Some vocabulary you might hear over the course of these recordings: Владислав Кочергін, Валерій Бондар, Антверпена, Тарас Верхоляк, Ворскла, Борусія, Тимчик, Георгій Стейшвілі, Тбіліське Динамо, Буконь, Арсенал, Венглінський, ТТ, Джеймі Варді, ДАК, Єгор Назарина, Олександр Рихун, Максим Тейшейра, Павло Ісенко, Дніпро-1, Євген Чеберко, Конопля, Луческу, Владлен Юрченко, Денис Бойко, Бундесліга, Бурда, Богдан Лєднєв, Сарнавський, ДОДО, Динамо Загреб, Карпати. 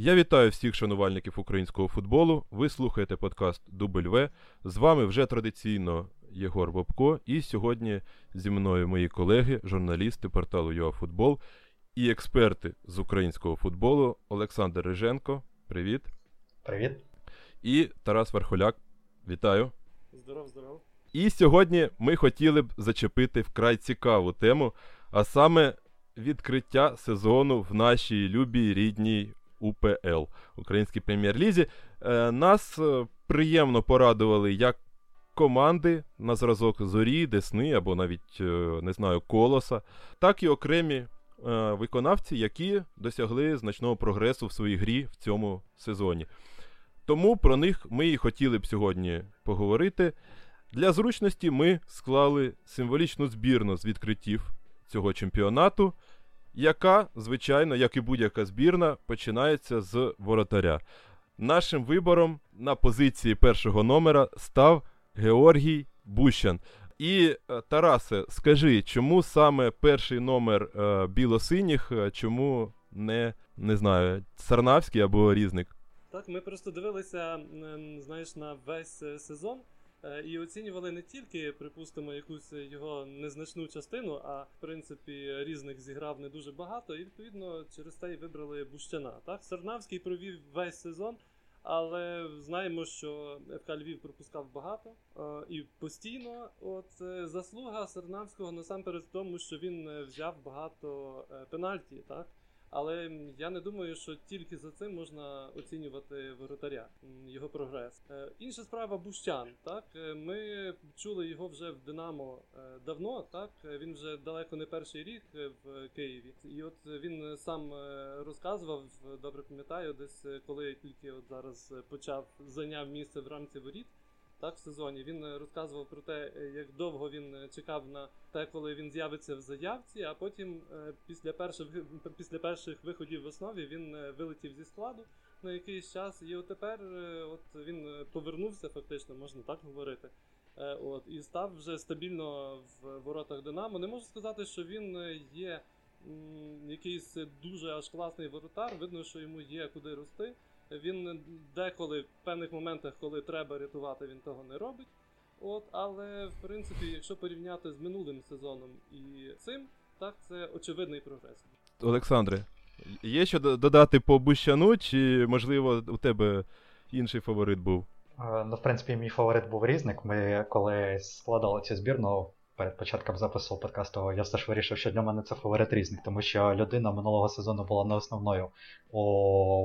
Я вітаю всіх шанувальників українського футболу. Ви слухаєте подкаст «Дубль В». З вами вже традиційно Єгор Бобко. І сьогодні зі мною мої колеги, журналісти порталу «ЮАФутбол» і експерти з українського футболу Олександр Риженко. Привіт. Привіт. І Тарас Верхоляк. Вітаю. Здоров. І сьогодні ми хотіли б зачепити вкрай цікаву тему, а саме відкриття сезону в нашій любій рідній УПЛ, Українській прем'єр-лізі. Нас приємно порадували як команди на зразок Зорі, Десни або навіть, не знаю, Колоса, так і окремі виконавці, які досягли значного прогресу в своїй грі в цьому сезоні. Тому про них ми і хотіли б сьогодні поговорити. Для зручності ми склали символічну збірну з відкриттів цього чемпіонату, яка, звичайно, як і будь-яка збірна, починається з воротаря. Нашим вибором на позиції першого номера став Георгій Бущан. І, Тарасе, скажи, чому саме перший номер біло-синіх, чому не знаю, Сарнавський або Різник? Так, ми просто дивилися, знаєш, на весь сезон. І оцінювали не тільки, припустимо, якусь його незначну частину, а, в принципі, Різник зіграв не дуже багато, і, відповідно, через те й вибрали Бущана. Так, Сарнавський провів весь сезон, але знаємо, що ФК Львів пропускав багато і постійно. От заслуга Сарнавського насамперед в тому, що він взяв багато пенальті, так? Але я не думаю, що тільки за цим можна оцінювати воротаря, його прогрес. Інша справа Бущан, так? Ми чули його вже в «Динамо» давно, так? Він вже далеко не перший рік в Києві. І от він сам розказував, добре пам'ятаю, десь коли тільки от зараз зайняв місце в рамці воріт, так, в сезоні. Він розказував про те, як довго він чекав на те, коли він з'явиться в заявці, а потім після перших виходів в основі він вилетів зі складу на якийсь час, і отепер от він повернувся, фактично, можна так говорити, от, і став вже стабільно в воротах «Динамо». Не можу сказати, що він є якийсь дуже аж класний воротар, видно, що йому є куди рости. Він деколи, в певних моментах, коли треба рятувати, він того не робить. От, але, в принципі, якщо порівняти з минулим сезоном і цим, так, це очевидний прогрес. Олександре, є що додати по Бущану, чи, можливо, у тебе інший фаворит був? Ну, в принципі, мій фаворит був Різник. Ми, коли складали цю збірну, перед початком запису подкасту, я все ж вирішив, що для мене це фаворит Різник, тому що людина минулого сезону була не основною у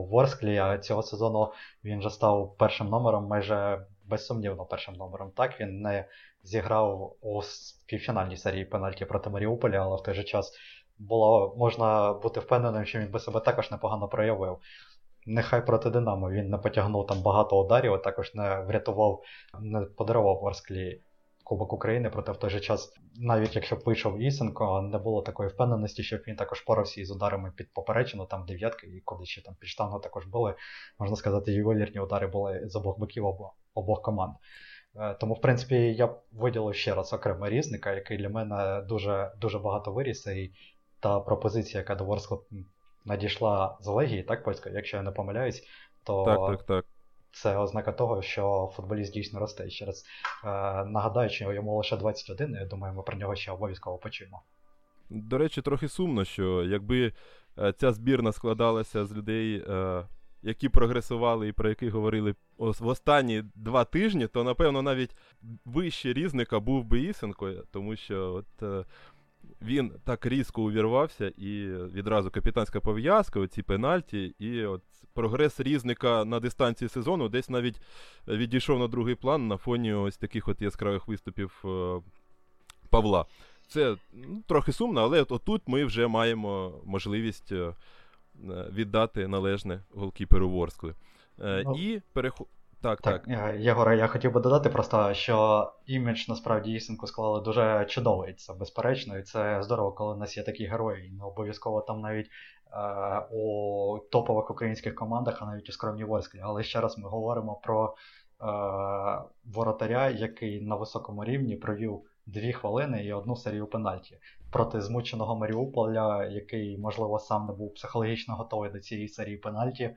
Ворсклі, а цього сезону він вже став першим номером, майже безсумнівно першим номером. Так, він не зіграв у півфінальній серії пенальті проти Маріуполя, але в той же час можна бути впевненим, що він би себе також непогано проявив. Нехай проти «Динамо» він не потягнув там багато ударів, також не врятував, не подарував Ворсклі Кубок України, проте в той же час, навіть якщо вийшов Ісенко, не було такої впевненості, щоб він також порався із ударами під поперечину, там дев'ятки, і коли ще там під штангу також були, можна сказати, ювелірні удари були з обох боків обох команд. Тому, в принципі, я б виділив ще раз окремо Різника, який для мене дуже, дуже багато виріс, і та пропозиція, яка до Ворскли надійшла з Легії, так, польської, якщо я не помиляюсь, то... Так. Це ознака того, що футболіст дійсно росте. Ще раз нагадаю, що йому лише 21, я думаю, ми про нього ще обов'язково почуємо. До речі, трохи сумно, що якби ця збірна складалася з людей, які прогресували і про яких говорили в останні 2 тижні, то, напевно, навіть вище Різника був би Ісенко, тому що от він так різко увірвався, і відразу капітанська пов'язка, оці пенальті, і от прогрес Різника на дистанції сезону десь навіть відійшов на другий план на фоні ось таких от яскравих виступів Павла. Це трохи сумно, але отут ми вже маємо можливість віддати належне голкіперу Ворскли. Так, Єгоре, я хотів би додати просто, що імідж насправді Ісенку склали дуже чудовий, це безперечно, і це здорово, коли у нас є такі герої, і не обов'язково там навіть у топових українських командах, а навіть у скромній Ворсклі. Але ще раз ми говоримо про воротаря, який на високому рівні провів 2 хвилини і одну серію пенальті проти змученого Маріуполя, який, можливо, сам не був психологічно готовий до цієї серії пенальті.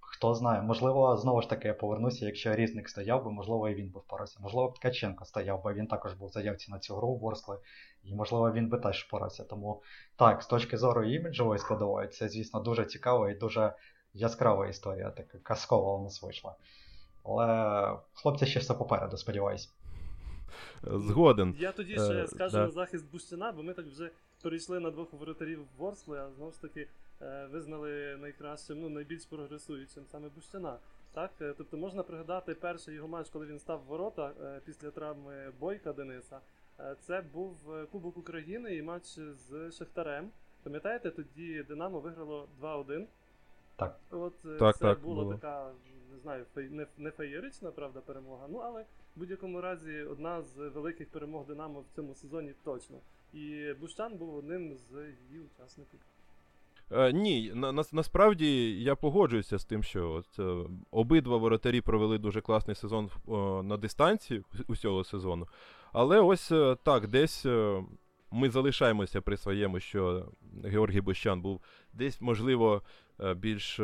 Хто знає, можливо, знову ж таки я повернуся, якщо Різник стояв би, можливо, і він би впорався. Можливо, б Ткаченко стояв, бо він також був в заявці на цю гру у Ворскли, і, можливо, він би теж впорався. Тому, так, з точки зору іміджової складової, це, звісно, дуже цікава і дуже яскрава історія, така казкова у нас вийшла. Але хлопці ще все попереду, сподіваюсь. Згоден. Я тоді ще скажу на захист Бущана, бо ми так вже перейшли на 2 воротарів Ворскли, а знову ж таки визнали найкращим, ну, найбільш прогресуючим саме Бущана. Так? Тобто можна пригадати перший його матч, коли він став в ворота після травми Бойка Дениса. Це був Кубок України і матч з Шахтарем. Пам'ятаєте, тоді Динамо виграло 2-1. Так. Це була така, не знаю, не феєрична, правда, перемога, ну, але в будь-якому разі одна з великих перемог Динамо в цьому сезоні точно. І Бущан був одним з її учасників. Ні, насправді я погоджуюся з тим, що обидва воротарі провели дуже класний сезон на дистанції усього сезону. Але ось так, десь ми залишаємося при своєму, що Георгій Бущан був десь, можливо, більш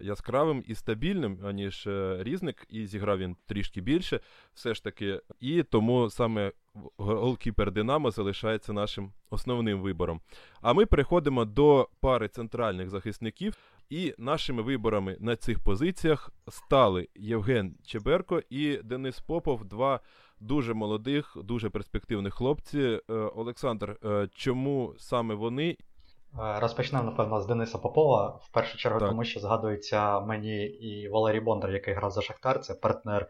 яскравим і стабільним, аніж Різник, і зіграв він трішки більше, все ж таки. І тому саме голкіпер «Динамо» залишається нашим основним вибором. А ми переходимо до пари центральних захисників, і нашими виборами на цих позиціях стали Євген Чеберко і Денис Попов, два дуже молодих, дуже перспективних хлопці. Олександр, чому саме вони? Розпочнемо, напевно, з Дениса Попова. В першу чергу, тому що згадується мені і Валерій Бондар, який грав за Шахтар. Це партнер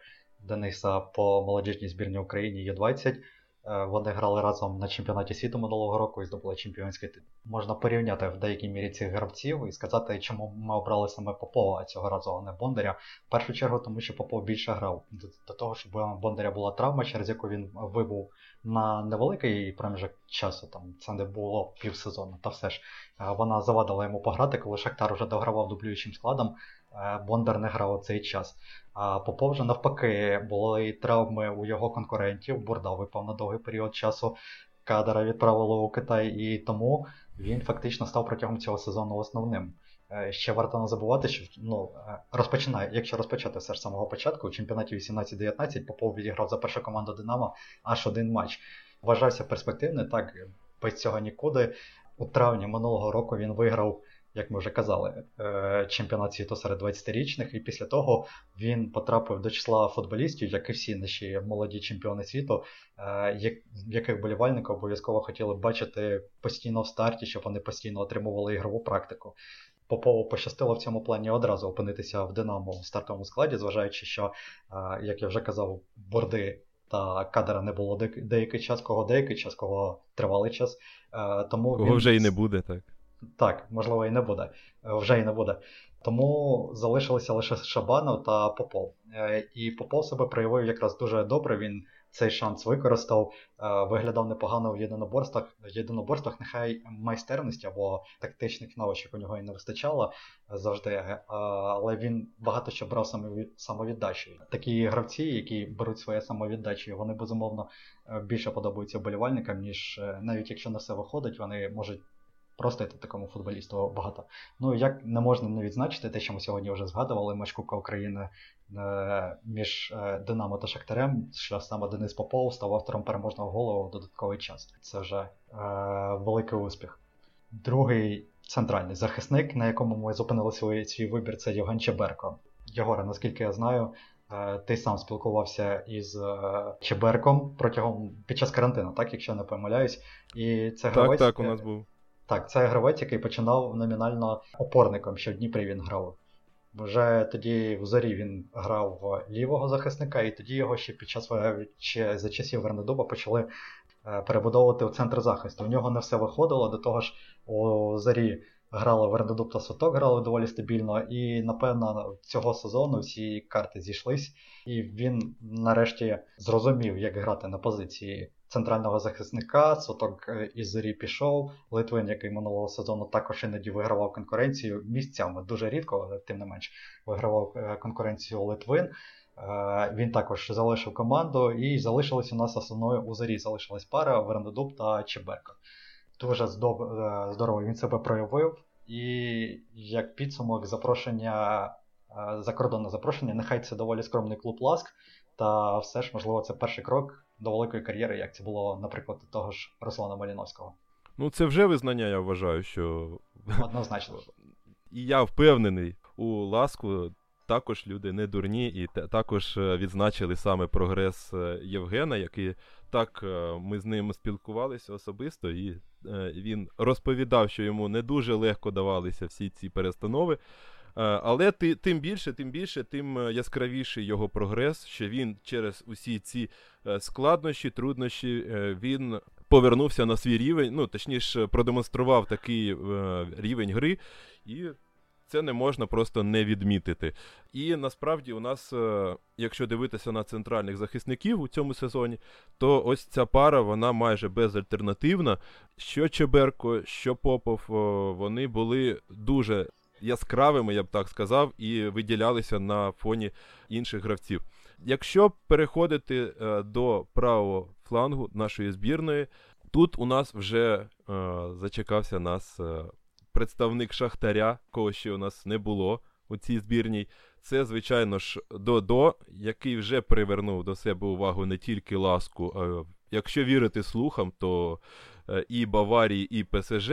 Дениса по молодіжній збірній України Ю-20. Вони грали разом на чемпіонаті світу минулого року і здобули чемпіонський титул. Можна порівняти в деякій мірі цих гравців і сказати, чому ми обрали саме Попова, а цього разу, а не Бондаря. В першу чергу, тому що Попов більше грав. До того, що у Бондаря була травма, через яку він вибув на невеликий проміжок часу, там це не було півсезону, та все ж вона завадила йому пограти, коли Шахтар вже догравав дублюючим складом. Бондар не грав у цей час. А Попов вже навпаки, були травми у його конкурентів. Бурда випав на довгий період часу, Кадера відправили у Китай, і тому він фактично став протягом цього сезону основним. Ще варто не забувати, що якщо розпочати все ж самого початку, у чемпіонаті 18-19 Попов відіграв за першу команду Динамо аж 1 матч. Вважався перспективний, так, без цього нікуди. У травні минулого року він виграв, як ми вже казали, чемпіонат світу серед 20-річних, і після того він потрапив до числа футболістів, як і всі наші молоді чемпіони світу, яких болівальники обов'язково хотіли бачити постійно в старті, щоб вони постійно отримували ігрову практику. Попову пощастило в цьому плані одразу опинитися в Динамо в стартовому складі, зважаючи, що, як я вже казав, Борди та Кадера не було деякий час, кого тривалий час. Тому кого він... вже і не буде, так? Так, можливо, і не буде. Вже і не буде. Тому залишилися лише Шабанов та Попов. І Попов себе проявив якраз дуже добре, він цей шанс використав, виглядав непогано в єдиноборствах, нехай майстерності або тактичних навичок у нього і не вистачало завжди, але він багато що брав самовіддачу. Такі гравці, які беруть своє самовіддачу, вони, безумовно, більше подобаються вболівальникам, ніж навіть якщо не все виходить, вони можуть простити такому футболісту багато. Ну, як не можна не відзначити те, що ми сьогодні вже згадували, матч Кубка України між Динамо та Шахтарем, що саме Денис Попов став автором переможного голу в додатковий час. Це вже великий успіх. Другий центральний захисник, на якому ми зупинили свій вибір, це Євген Чеберко. Єгоре, наскільки я знаю, ти сам спілкувався із Чеберком під час карантину, так, якщо не помиляюсь. І це гравець... Так, у нас був. Так, це гравець, який починав номінально опорником, що в Дніпрі він грав. Вже тоді в Зорі він грав лівого захисника, і тоді його ще за часів Вернидуба почали перебудовувати у центр захисту. У нього не все виходило, до того ж у Зорі грали Вернидуб та Соток, грали доволі стабільно, і, напевно, цього сезону всі карти зійшлись, і він нарешті зрозумів, як грати на позиції центрального захисника, Соток із Зорі пішов, Литвин, який минулого сезону також іноді вигравав конкуренцію місцями, дуже рідко, але тим не менш вигравав конкуренцію Литвин. Він також залишив команду, і залишилась у нас основною у Зорі, залишилась пара Вернидуб та Чеберко. Дуже здорово він себе проявив, і як підсумок запрошення, закордонне запрошення, нехай це доволі скромний клуб Ласк, та все ж, можливо, це перший крок до великої кар'єри, як це було, наприклад, у того ж Руслана Маліновського. Ну, це вже визнання, я вважаю, що... Однозначно. І я впевнений, у Ласку також люди не дурні, і також відзначили саме прогрес Євгена, який так ми з ним спілкувалися особисто, і він розповідав, що йому не дуже легко давалися всі ці перестанови. Але тим більше, тим яскравіший його прогрес, що він через усі ці складнощі, труднощі, він повернувся на свій рівень, ну, точніше, продемонстрував такий рівень гри, і це не можна просто не відмітити. І насправді у нас, якщо дивитися на центральних захисників у цьому сезоні, то ось ця пара, вона майже безальтернативна. Що Чеберко, що Попов, вони були дуже яскравими, я б так сказав, і виділялися на фоні інших гравців. Якщо переходити до правого флангу нашої збірної, тут у нас вже зачекався нас представник Шахтаря, кого ще у нас не було у цій збірній. Це, звичайно ж, ДОДО, який вже привернув до себе увагу не тільки Ласку, а якщо вірити слухам, то і Баварії, і ПСЖ.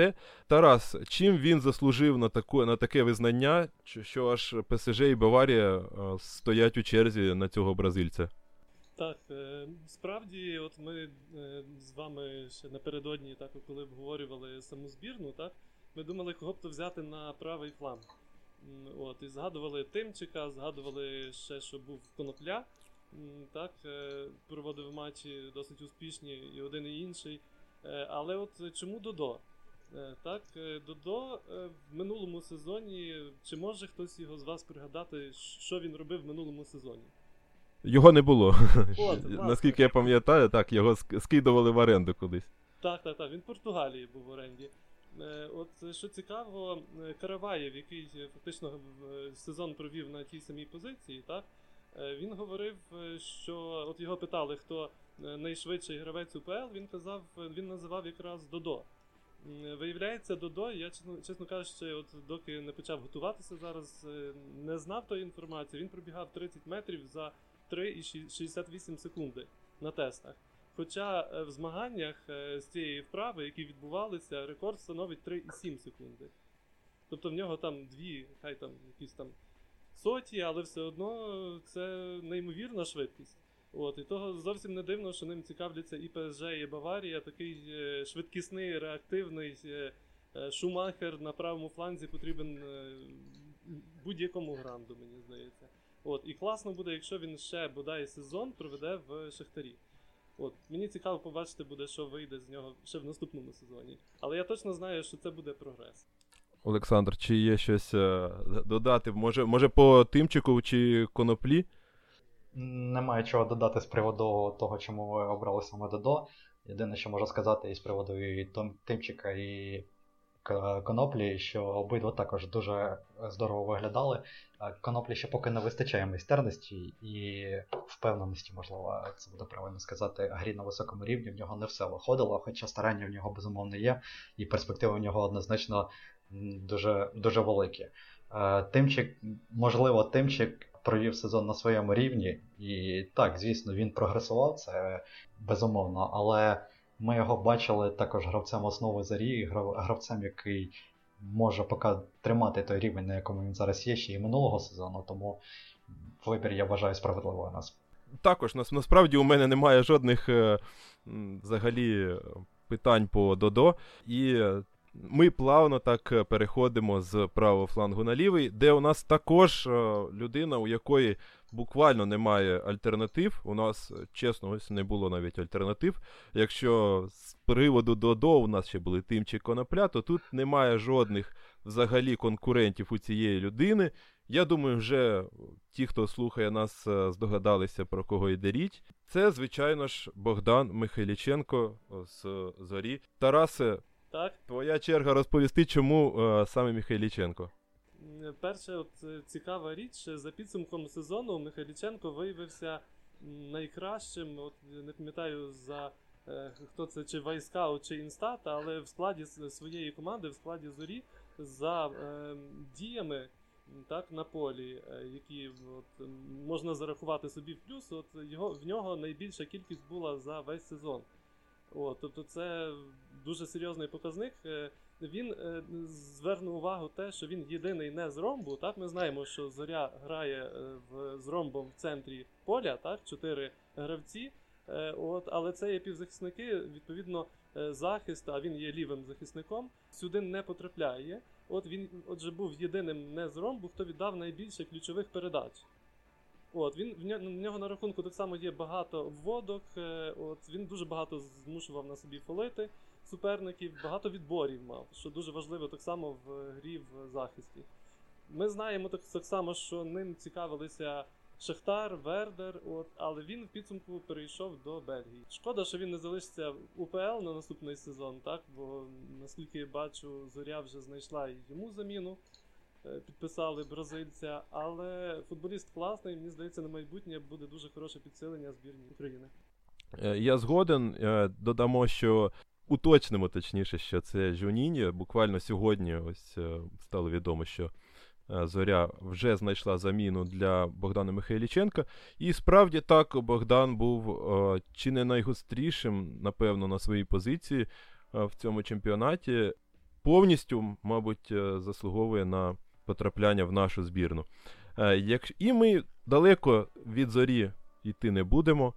Тарас, чим він заслужив на таке визнання, що аж ПСЖ і Баварія стоять у черзі на цього бразильця? Так, справді, от ми з вами ще напередодні, так, коли обговорювали саму збірну, так, ми думали, кого б то взяти на правий фланг. От, і згадували Тимчика, згадували ще, що був Конопля, так, проводив матчі досить успішні і один, і інший. Але от чому ДОДО? Так, ДОДО в минулому сезоні, чи може хтось його з вас пригадати, що він робив в минулому сезоні? Його не було. От, наскільки я пам'ятаю, так, його скидували в оренду кудись. Так, він в Португалії був в оренді. От що цікаво, Караваєв, який фактично сезон провів на тій самій позиції, так, він говорив, що от його питали, хто найшвидший гравець УПЛ, він казав, він називав якраз ДОДО. Виявляється, ДОДО, я, чесно кажучи, от доки не почав готуватися зараз, не знав тої інформації, він пробігав 30 метрів за 3,68 секунди на тестах. Хоча в змаганнях з цієї вправи, які відбувалися, рекорд становить 3,7 секунди. Тобто в нього там якісь соті, але все одно це неймовірна швидкість. От, і того зовсім не дивно, що ним цікавляться і ПСЖ, і Баварія. Такий швидкісний, реактивний шумахер на правому фланзі потрібен будь-якому гранду, мені здається. От, і класно буде, якщо він ще, бодай, сезон проведе в Шахтарі. От, мені цікаво побачити буде, що вийде з нього ще в наступному сезоні. Але я точно знаю, що це буде прогрес. Олександр, чи є щось додати? Може по Тимчику чи Коноплі? Немає чого додати з приводу того, чому ви обрали саме ДОДО. Єдине, що можу сказати із приводу і Тимчика, і Коноплі, що обидва також дуже здорово виглядали. Коноплі ще поки не вистачає майстерності і впевненості, можливо, це буде правильно сказати, грі на високому рівні, в нього не все виходило, хоча старання в нього безумовно є, і перспективи в нього однозначно дуже, дуже великі. Тимчик провів сезон на своєму рівні, і так, звісно, він прогресував, це безумовно, але ми його бачили також гравцем основи Зорі, гравцем, який може поки тримати той рівень, на якому він зараз є, ще і минулого сезону, тому вибір, я вважаю, справедливий у нас. Також, насправді, у мене немає жодних, взагалі, питань по ДОДО, і ми плавно так переходимо з правого флангу на лівий, де у нас також людина, у якої буквально немає альтернатив. У нас, чесно, ось не було навіть альтернатив. Якщо з приводу ДОДО у нас ще були Тимчик, Конопля, то тут немає жодних взагалі конкурентів у цієї людини. Я думаю, вже ті, хто слухає нас, здогадалися, про кого йде річ. Це, звичайно ж, Богдан Михайліченко з «Зорі». Тарасе, так? Твоя черга розповісти, чому саме Михайліченко? Перша цікава річ. За підсумком сезону Михайліченко виявився найкращим, не пам'ятаю, за хто це, чи Вайскаут, чи Інстат, але в складі своєї команди, в складі «Зорі», за діями, так, на полі, які от можна зарахувати собі в плюс, от його, в нього найбільша кількість була за весь сезон. От, тобто це дуже серйозний показник. Він звернув увагу те, що він єдиний не з ромбу. Так, ми знаємо, що Зоря грає з ромбом в центрі поля, так, 4 гравці. От, але це є півзахисники, відповідно, захист, а він є лівим захисником, сюди не потрапляє. От він, отже, був єдиним не з ромбу, хто віддав найбільше ключових передач. От, він, в нього на рахунку так само є багато обводок, от, він дуже багато змушував на собі фолити суперників, багато відборів мав, що дуже важливо так само в грі в захисті. Ми знаємо так само, що ним цікавилися Шахтар, Вердер, от, але він в підсумку перейшов до Бельгії. Шкода, що він не залишиться в УПЛ на наступний сезон, так, бо, наскільки я бачу, Зоря вже знайшла йому заміну, підписали бразильця, але футболіст класний, мені здається, на майбутнє буде дуже хороше підсилення збірної України. Я згоден, додамо, що уточнимо, точніше, що це Жуніньо, буквально сьогодні ось стало відомо, що Зоря вже знайшла заміну для Богдана Михайліченка. І справді так, Богдан був чи не найгострішим, напевно, на своїй позиції в цьому чемпіонаті. Повністю, мабуть, заслуговує на потрапляння в нашу збірну. І ми далеко від Зорі йти не будемо,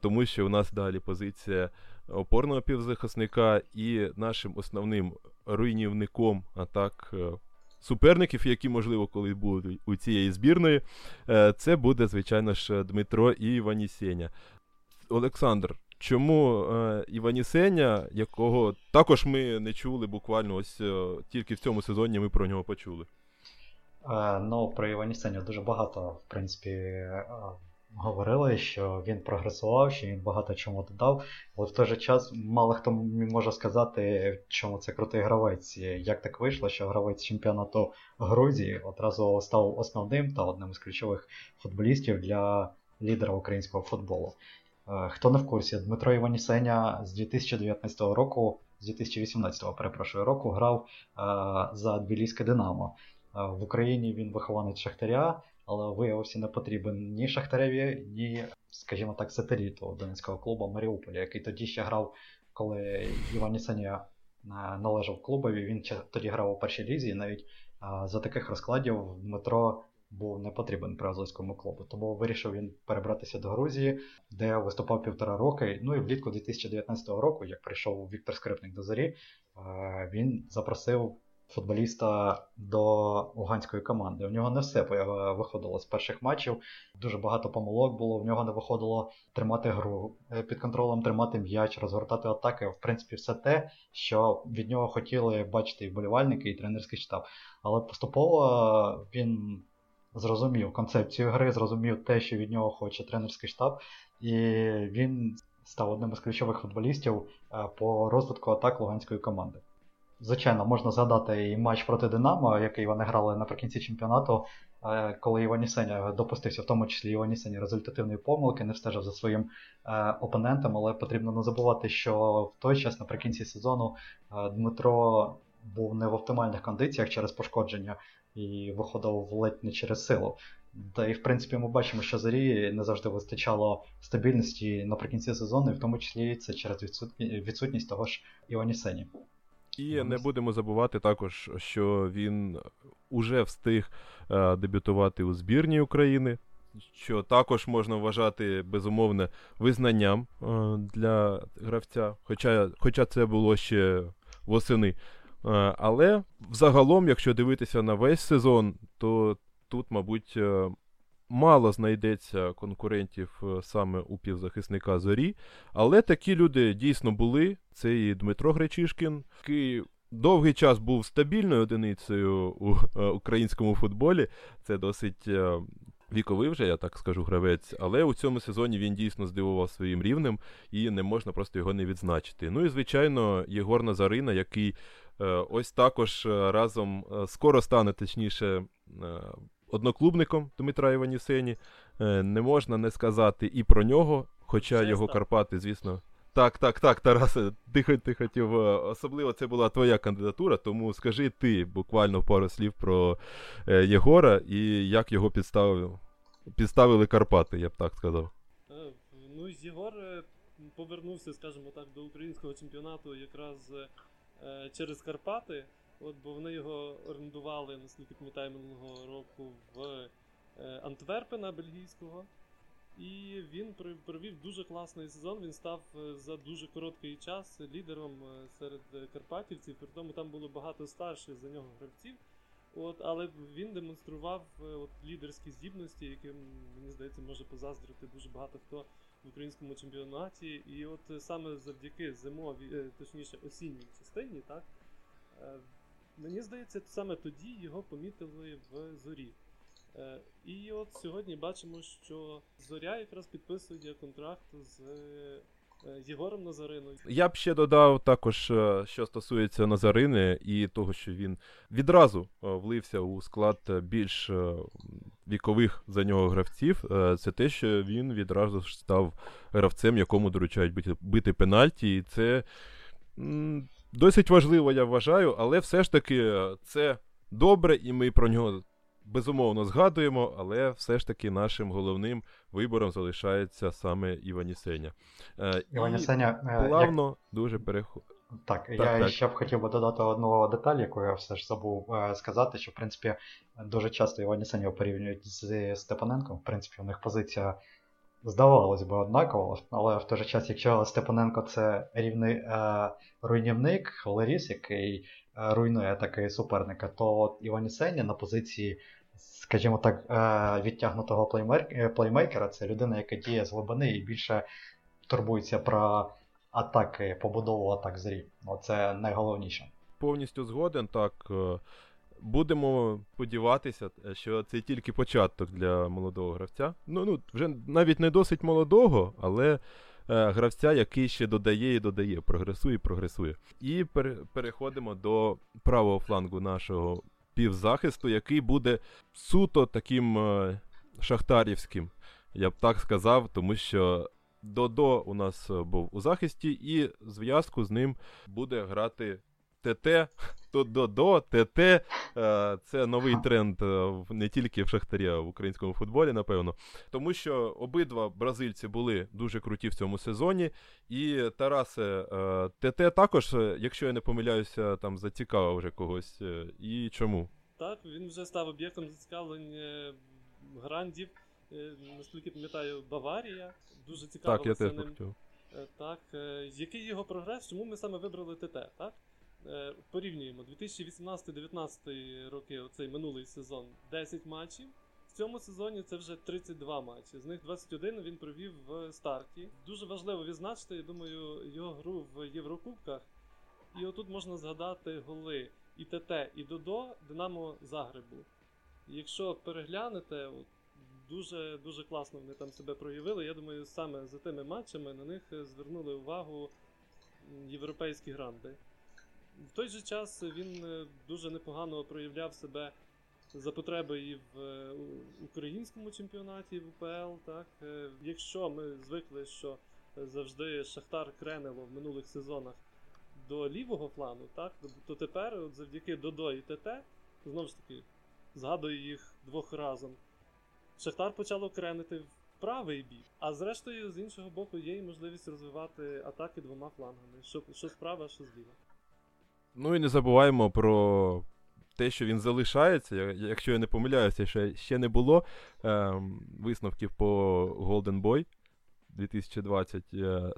тому що у нас далі позиція опорного півзахисника і нашим основним руйнівником атак суперників, які, можливо, колись будуть у цієї збірної, це буде, звичайно ж, Дмитро Іванісеня. Олександр, чому Іванісеня, якого також ми не чули буквально, ось тільки в цьому сезоні ми про нього почули? Ну, про Іванісеня дуже багато, в принципі, говорили, що він прогресував, що він багато чому додав, але в той же час мало хто може сказати, чому це крутий гравець. Як так вийшло, що гравець чемпіонату Грузії одразу став основним та одним із ключових футболістів для лідера українського футболу. Хто не в курсі, Дмитро Іванісеня з 2019 року, з 2018 року грав за Тбіліське Динамо. В Україні він вихованець Шахтаря, але виявився не потрібен ні Шахтареві, ні, скажімо так, сателіту донецького клубу Маріуполя, який тоді ще грав, коли Іванісеня належав клубові, він тоді грав у першій лізі, і навіть за таких розкладів Дмитро був не потрібен при азовському клубу. Тому вирішив він перебратися до Грузії, де виступав 1,5 роки, ну і влітку 2019 року, як прийшов Віктор Скрипник до Зорі, він запросив футболіста до луганської команди. У нього не все виходило з перших матчів, дуже багато помилок було, у нього не виходило тримати гру під контролем, тримати м'яч, розгортати атаки. В принципі, все те, що від нього хотіли бачити і вболівальники, і тренерський штаб. Але поступово він зрозумів концепцію гри, зрозумів те, що від нього хоче тренерський штаб, і він став одним із ключових футболістів по розвитку атак луганської команди. Звичайно, можна згадати і матч проти «Динамо», який вони грали наприкінці чемпіонату, коли Іванісеня допустився, в тому числі Іванісеня, результативної помилки, не встежив за своїм опонентом, але потрібно не забувати, що в той час, наприкінці сезону, Дмитро був не в оптимальних кондиціях через пошкодження і виходив ледь не через силу. Та і, в принципі, ми бачимо, що Зорі не завжди вистачало стабільності наприкінці сезону, і в тому числі це через відсутність того ж Іванісені. І не будемо забувати також, що він уже встиг дебютувати у збірній України, що також можна вважати, безумовно, визнанням для гравця, хоча це було ще восени. Але взагалом, якщо дивитися на весь сезон, то тут, мабуть, мало знайдеться конкурентів саме у півзахисника Зорі, але такі люди дійсно були. Це і Дмитро Гречишкін, який довгий час був стабільною одиницею у українському футболі. Це досить віковий вже, я так скажу, гравець. Але у цьому сезоні він дійсно здивував своїм рівнем, і не можна просто його не відзначити. Ну і, звичайно, Єгор Назарина, який ось також разом скоро стане, точніше, одноклубником Дмитра Іванісені. Не можна не сказати і про нього, хоча чесно, його Карпати, звісно... Так, Тарасе, ти хотів, особливо це була твоя кандидатура, тому скажи ти буквально пару слів про Єгора і як його підставили Карпати, я б так сказав. Ну, Єгор повернувся, скажімо так, до українського чемпіонату якраз через Карпати, от, бо вони його орендували, наскільки пам'ятаю, минулого року в Антверпена бельгійського. І він провів дуже класний сезон, він став за дуже короткий час лідером серед карпатівців, при тому там було багато старших за нього гравців, от, але він демонстрував от, лідерські здібності, яким, мені здається, може позаздрити дуже багато хто в українському чемпіонаті. І от саме завдяки зимовій, точніше осінній частині, так, мені здається, саме тоді його помітили в Зорі. І от сьогодні бачимо, що Зоря якраз підписує контракт з Єгором Назариною. Я б ще додав також, що стосується Назарини і того, що він відразу влився у склад більш вікових за нього гравців, це те, що він відразу ж став гравцем, якому доручають бити пенальті, і це досить важливо, я вважаю, але все ж таки це добре, і ми про нього безумовно згадуємо, але все ж таки нашим головним вибором залишається саме Іванісеня. Іванісеня плавно дуже переходить. Так, ще б хотів би додати одну деталь, яку я все ж забув сказати, що, в принципі, дуже часто Іванісеня порівнюють з Степаненком. В принципі, у них позиція, здавалось би, однакова, але в той же час, якщо Степаненко – це рівний руйнівник, холеріс, який руйнує такий суперника, то Іванісеня на позиції, скажімо так, відтягнутого плеймейкера, це людина, яка діє з глибини і більше турбується про атаки, побудову атак зрі. Це найголовніше. Повністю згоден, так. Будемо сподіватися, що це тільки початок для молодого гравця. Ну вже навіть не досить молодого, але гравця, який ще додає і додає, прогресує. І переходимо до правого флангу нашого півзахисту, який буде суто таким шахтарівським, я б так сказав, тому що ДОДО у нас був у захисті, і в зв'язку з ним буде грати ТТ, то ДОДО, ТТ. Це новий тренд не тільки в Шахтарі, а в українському футболі, напевно. Тому що обидва бразильці були дуже круті в цьому сезоні. І Тарасе, ТТ також, якщо я не помиляюся, там зацікавив вже когось. І чому? Так, він вже став об'єктом зацікавлення грандів. Наскільки пам'ятаю, Баварія. Дуже цікаво це ним. Так, який його прогрес? Чому ми саме вибрали ТТ, так? Порівнюємо, 2018-19 роки, оцей минулий сезон, 10 матчів. В цьому сезоні це вже 32 матчі, з них 21 він провів в старті. Дуже важливо відзначити, я думаю, його гру в Єврокубках. І отут можна згадати голи і ТТ, і ДОДО Динамо Загребу. Якщо переглянете, дуже класно вони там себе проявили. Я думаю, саме за тими матчами на них звернули увагу європейські гранди. В той же час він дуже непогано проявляв себе за потреби і в українському чемпіонаті, і в УПЛ. Так? Якщо ми звикли, що завжди Шахтар кренило в минулих сезонах до лівого плану, так? То тепер от завдяки ДОДО і ТТ, знову ж таки, згадую їх двох разом, Шахтар почало кренити в правий бік, а зрештою, з іншого боку, є і можливість розвивати атаки двома флангами, що справа, що зліва. Ну і не забуваємо про те, що він залишається, якщо я не помиляюся, ще не було висновків по Golden Boy 2020.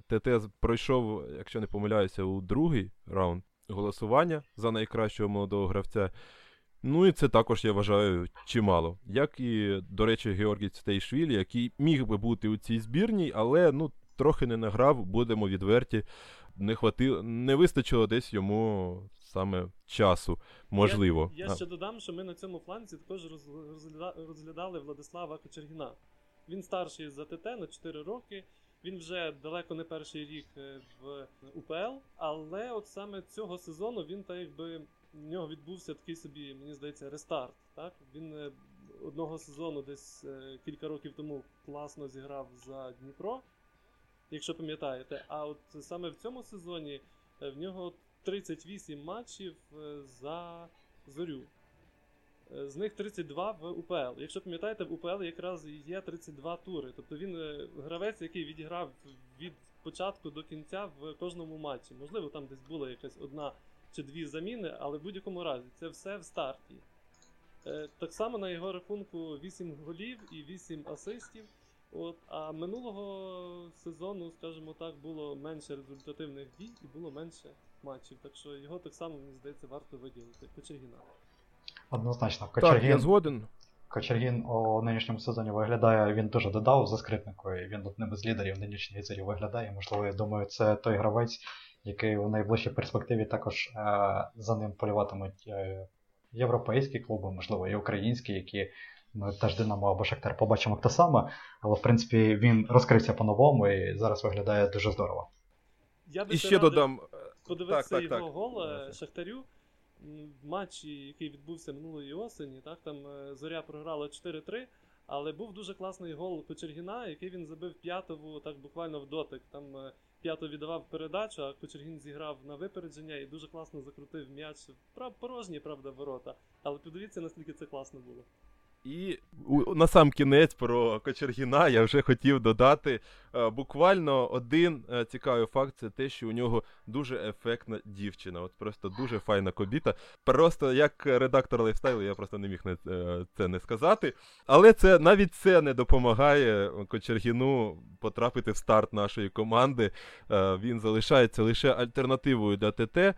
ТТ пройшов, якщо не помиляюся, у другий раунд голосування за найкращого молодого гравця. Ну і це також, я вважаю, чимало. Як і, до речі, Георгій Стейшвілі, який міг би бути у цій збірній, але трохи не награв, будемо відверті. Не вистачило десь йому саме часу, можливо. Я ще додам, що ми на цьому фланзі також розглядали Владислава Кочергіна. Він старший за ТТ на 4 роки, він вже далеко не перший рік в УПЛ, але от саме цього сезону він так якби, в нього відбувся такий собі, мені здається, рестарт. Так? Він одного сезону десь кілька років тому класно зіграв за Дніпро, якщо пам'ятаєте. А от саме в цьому сезоні в нього 38 матчів за Зорю. З них 32 в УПЛ. Якщо пам'ятаєте, в УПЛ якраз є 32 тури. Тобто він гравець, який відіграв від початку до кінця в кожному матчі. Можливо, там десь була якась одна чи дві заміни, але в будь-якому разі це все в старті. Так само на його рахунку 8 голів і 8 асистів. От, а минулого сезону, скажімо так, було менше результативних дій і було менше матчів. Так що його так само, мені здається, варто виділити. Кочергіна. Однозначно. Кочергін, так, я згоден. Кочергін у нинішньому сезоні виглядає, він дуже додав за скрипникою, він одним із лідерів нинішньої зірі виглядає. Можливо, я думаю, це той гравець, який у найближчій перспективі також за ним полюватимуть європейські клуби, можливо, і українські, які ми теж Динамо або Шахтар побачимо те саме, але, в принципі, він розкрився по-новому і зараз виглядає дуже здорово. Я би ще додам подивитися його гол Шахтарю в матчі, який відбувся минулої осені. Так, там Зоря програла 4-3, але був дуже класний гол Кочергіна, який він забив п'ятову, так буквально в дотик. Там п'яту віддавав передачу, а Кочергін зіграв на випередження і дуже класно закрутив м'яч. Порожні, правда, ворота. Але подивіться, наскільки це класно було. І на сам кінець про Кочергіна я вже хотів додати буквально один цікавий факт, це те, що у нього дуже ефектна дівчина, от просто дуже файна кобіта. Просто як редактор лайфстайлу я просто не міг це не сказати, але це навіть це не допомагає Кочергіну потрапити в старт нашої команди, він залишається лише альтернативою для ТТ.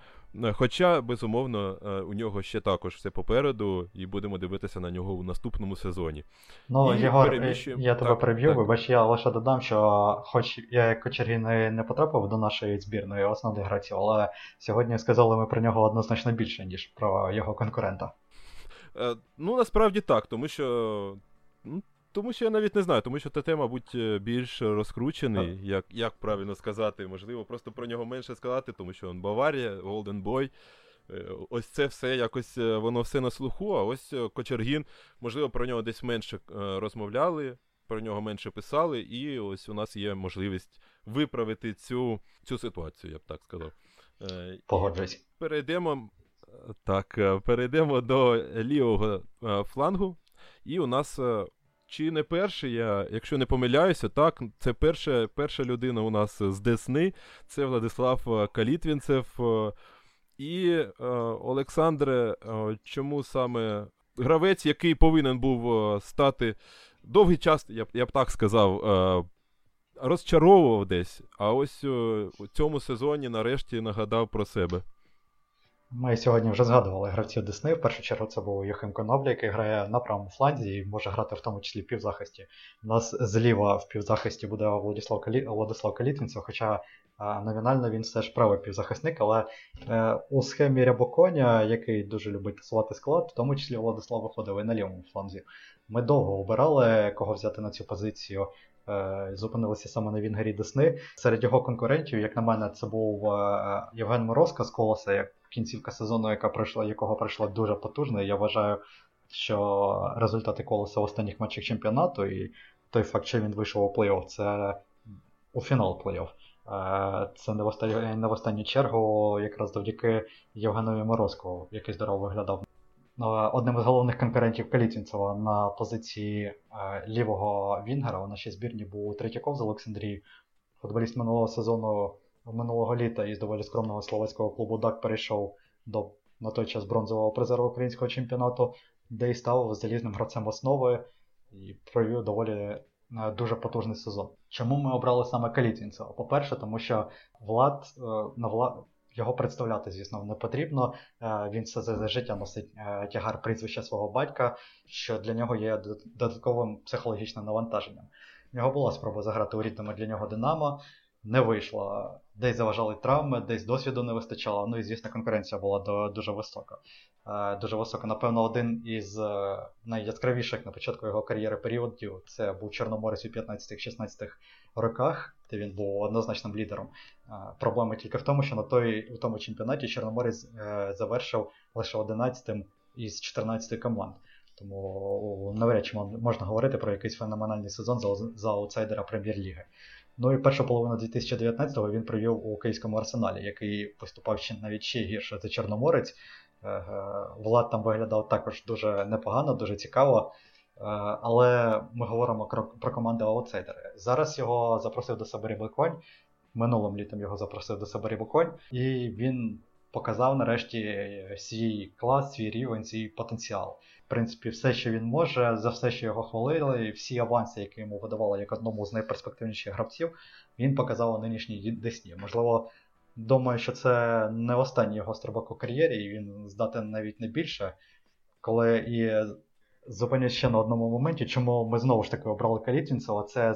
Хоча, безумовно, у нього ще також все попереду, і будемо дивитися на нього у наступному сезоні. Ну, і Єгор, я тебе переб'ю, вибач, я лише додам, що хоч я як Кочергін не потрапив до нашої збірної основних гравців, але сьогодні сказали ми про нього однозначно більше, ніж про його конкурента. Ну, насправді так, тому що я навіть не знаю, тому що ТТ, мабуть, більш розкручений, як правильно сказати, можливо, просто про нього менше сказати, тому що він Баварія, Golden Boy, ось це все якось, воно все на слуху, а ось Кочергін, можливо, про нього десь менше розмовляли, про нього менше писали, і ось у нас є можливість виправити цю ситуацію, я б так сказав. Погоджуюсь. Перейдемо до лівого флангу, і у нас... Чи не перший, якщо не помиляюся, так, це перша людина у нас з Десни, це Владислав Калітвінцев. І Олександре, чому саме гравець, який повинен був стати довгий час, я б так сказав, розчаровував десь, а ось у цьому сезоні нарешті нагадав про себе? Ми сьогодні вже згадували гравців Десни. В першу чергу це був Євген Конопля, який грає на правому фланзі і може грати в тому числі в півзахисті. У нас зліва в півзахисті буде Владислав Калітвінцев, хоча номінально він все ж правий півзахисник, але у схемі Рябоконя, який дуже любить тасувати склад, в тому числі Владислав виходив і на лівому фланзі. Ми довго обирали, кого взяти на цю позицію. Зупинилися саме на Вінгері Десни. Серед його конкурентів, як на мене, це був Євген Морозко з Колоса, як кінцівка сезону, якого пройшла дуже потужно. Я вважаю, що результати Колоса в останніх матчах чемпіонату і той факт, що він вийшов у плей-офф, це у фінал плей-офф. Це не в останню чергу якраз завдяки Євгенові Морозку, який здорово виглядав. Одним із головних конкурентів Калітвінцева на позиції лівого вінгера у нашій збірні був Третьяков з Олександрії. Футболіст минулого літа із доволі скромного словацького клубу ДАК перейшов до, на той час, бронзового призера українського чемпіонату, де й став залізним гравцем основи і провів доволі дуже потужний сезон. Чому ми обрали саме Калітвінцева? По-перше, тому що його представляти, звісно, не потрібно. Він все за життя носить тягар прізвища свого батька, що для нього є додатковим психологічним навантаженням. У нього була спроба заграти у рідному для нього Динамо, не вийшло. Десь заважали травми, десь досвіду не вистачало, ну і, звісно, конкуренція була дуже висока. Напевно, один із найяскравіших на початку його кар'єри періодів, це був Чорноморець у 15-16 роках, де він був однозначним лідером. Проблема тільки в тому, що у тому чемпіонаті Чорноморець завершив лише 11-м із 14 команд. Тому навряд чи можна говорити про якийсь феноменальний сезон за аутсайдера Прем'єр-ліги. Ну і першу половину 2019-го він провів у Київському Арсеналі, який поступав навіть ще гірше за Чорноморець. Влад там виглядав також дуже непогано, дуже цікаво. Але ми говоримо про команди аутсайдери. Зараз його запросив до себе Буконь, минулим літом його запросив до себе Буконь, і він показав нарешті свій клас, свій рівень, свій потенціал. В принципі, все, що він може, за все, що його хвалили, всі аванси, які йому видавали як одному з найперспективніших гравців, він показав у нинішній Десні. Можливо, думаю, що це не останній його стрибок у кар'єрі, і він здатен навіть не більше. Коли і зупинюсь ще на одному моменті, чому ми знову ж таки обрали Калітвінцева, це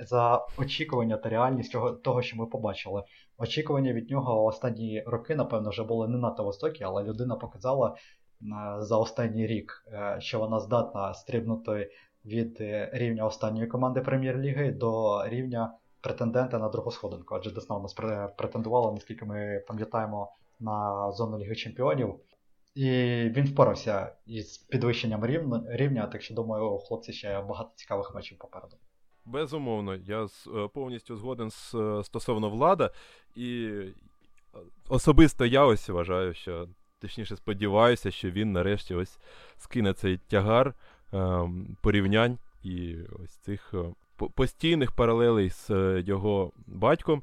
за очікування та реальність того, що ми побачили. Очікування від нього останні роки, напевно, вже були не надто високі, але людина показала за останній рік, що вона здатна стрибнути від рівня останньої команди Прем'єр-ліги до рівня претендента на другу сходинку. Адже Десна у нас претендувала, наскільки ми пам'ятаємо, на зону Ліги Чемпіонів. І він впорався із підвищенням рівня, так що, думаю, у хлопці ще багато цікавих матчів попереду. Безумовно, я повністю згоден стосовно Влада. І особисто я ось вважаю, що точніше сподіваюся, що він нарешті ось скине цей тягар порівнянь і ось цих постійних паралелей з його батьком.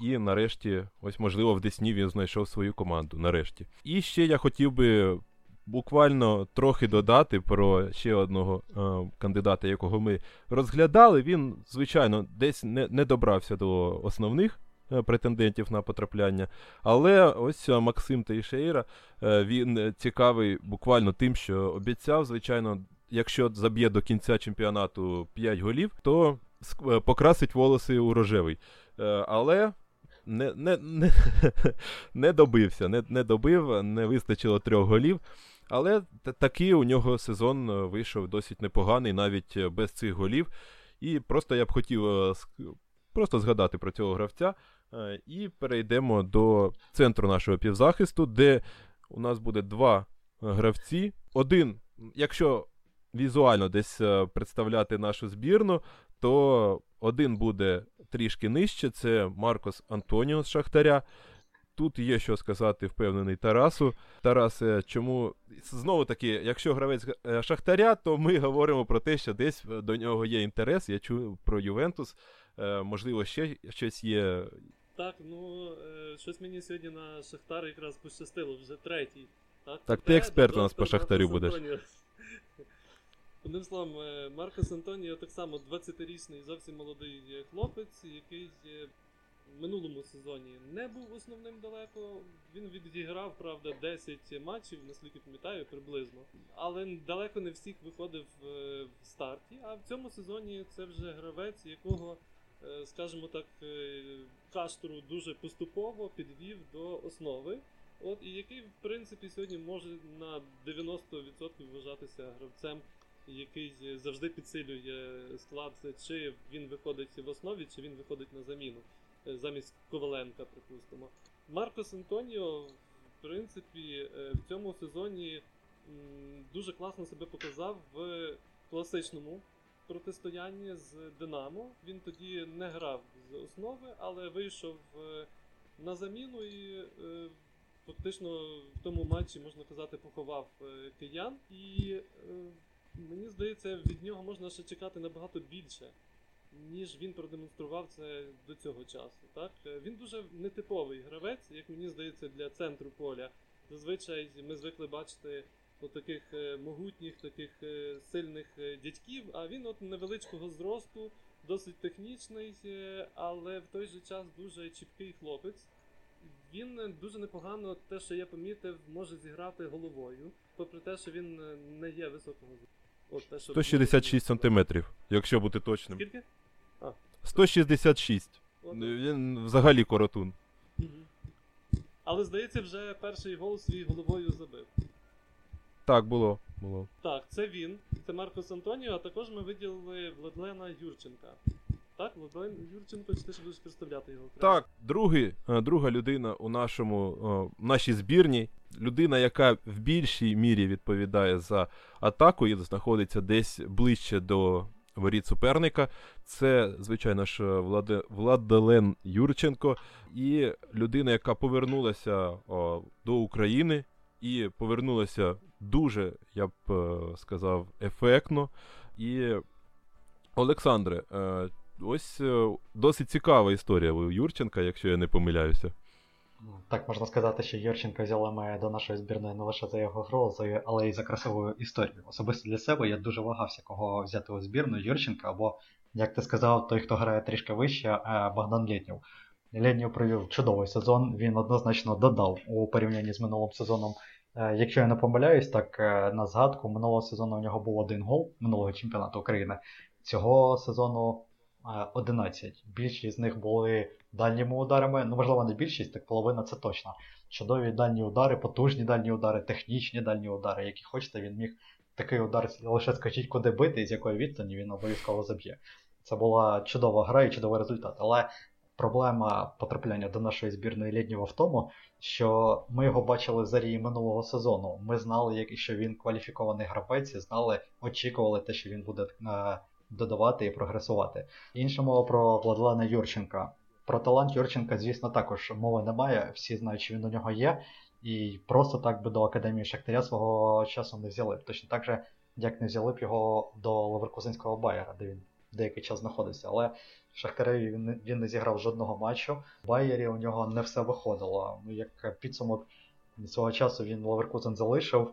І нарешті, ось можливо, в Десні він знайшов свою команду, нарешті. І ще я хотів би буквально трохи додати про ще одного кандидата, якого ми розглядали. Він, звичайно, десь не добрався до основних претендентів на потрапляння. Але ось Максим Тейшейра, він цікавий буквально тим, що обіцяв, звичайно, якщо заб'є до кінця чемпіонату 5 голів, то покрасить волоси у рожевий. Але не добився, не вистачило 3 голів. Але такий у нього сезон вийшов досить непоганий, навіть без цих голів. І просто я б хотів просто згадати про цього гравця. І перейдемо до центру нашого півзахисту, де у нас буде 2 гравці. Один, якщо візуально десь представляти нашу збірну, то один буде трішки нижче, це Маркос Антоніо з Шахтаря. Тут є що сказати, впевнений Тарасу. Тарасе, чому? Знову-таки, якщо гравець Шахтаря, то ми говоримо про те, що десь до нього є інтерес. Я чув про Ювентус. Можливо, ще щось є? Так, щось мені сьогодні на Шахтар якраз пощастило, вже 3-й. Так, ти експерт у нас по Шахтарю будеш. Одним словом, Маркос Антоніо так само 20-річний, зовсім молодий хлопець, який в минулому сезоні не був основним далеко. Він відіграв, правда, 10 матчів, наскільки пам'ятаю, приблизно. Але далеко не всіх виходив в старті, а в цьому сезоні це вже гравець, якого, скажімо так, Каштору дуже поступово підвів до основи. От, і який, в принципі, сьогодні може на 90% вважатися гравцем, який завжди підсилює склад, чи він виходить в основі, чи він виходить на заміну, замість Коваленка, припустимо. Маркос Антоніо, в принципі, в цьому сезоні дуже класно себе показав в класичному протистоянні з «Динамо». Він тоді не грав з основи, але вийшов на заміну і фактично в тому матчі, можна казати, поховав киян. І мені здається, від нього можна ще чекати набагато більше, ніж він продемонстрував це до цього часу. Так? Він дуже нетиповий гравець, як мені здається, для центру поля. Зазвичай ми звикли бачити таких могутніх, таких сильних дядьків, а він от невеличкого зросту, досить технічний, але в той же час дуже чіпкий хлопець. Він дуже непогано, те, що я помітив, може зіграти головою, попри те, що він не є високого зросту. 166 сантиметрів, якщо бути точним. Скільки? 166. Він взагалі коротун. Угу. Але, здається, вже перший гол свій головою забив. Так, було. Так, це він, це Маркос Антоніо, а також ми виділили Владлена Юрченка. Так, Владлен Юрченко, чи ти ще будеш представляти його? Так, друга людина у нашій збірні, людина, яка в більшій мірі відповідає за атаку і знаходиться десь ближче до воріт суперника, це, звичайно ж, Владлен Юрченко і людина, яка повернулася до України і повернулася дуже, я б сказав, ефектно. І, Олександре, ось досить цікава історія у Юрченка, якщо я не помиляюся. Так, можна сказати, що Юрченко взяла мене до нашої збірної не лише за його гру, але й за красиву історію. Особисто для себе я дуже вагався, кого взяти у збірну, Юрченка або, як ти сказав, той, хто грає трішки вище, Богдан Лєднєв. Лєднєв провів чудовий сезон, він однозначно додав у порівнянні з минулим сезоном. Якщо я не помиляюсь, так на згадку, минулого сезону у нього був 1 гол, минулого чемпіонату України. Цього сезону 11. Більшість з них були дальніми ударами, ну, можливо, не більшість, так половина це точно. Чудові дальні удари, потужні дальні удари, технічні дальні удари, які хочете, він міг такий удар, лише скажіть, куди бити і з якої відстані він обов'язково заб'є. Це була чудова гра і чудовий результат, але проблема потрапляння до нашої збірної Лєднєва в тому, що ми його бачили в Зорі минулого сезону. Ми знали, що він кваліфікований гравець, знали, очікували те, що він буде додавати і прогресувати. Інша мова про Владлена Юрченка. Про талант Юрченка, звісно, також мови немає, всі знають, що він у нього є, і просто так би до Академії Шахтаря свого часу не взяли б. Точно так же, як не взяли б його до Леверкузенського Байера, де він деякий час знаходився, але в Шахтареві він не зіграв жодного матчу, в Байері у нього не все виходило. Як підсумок свого часу він Леверкузен залишив,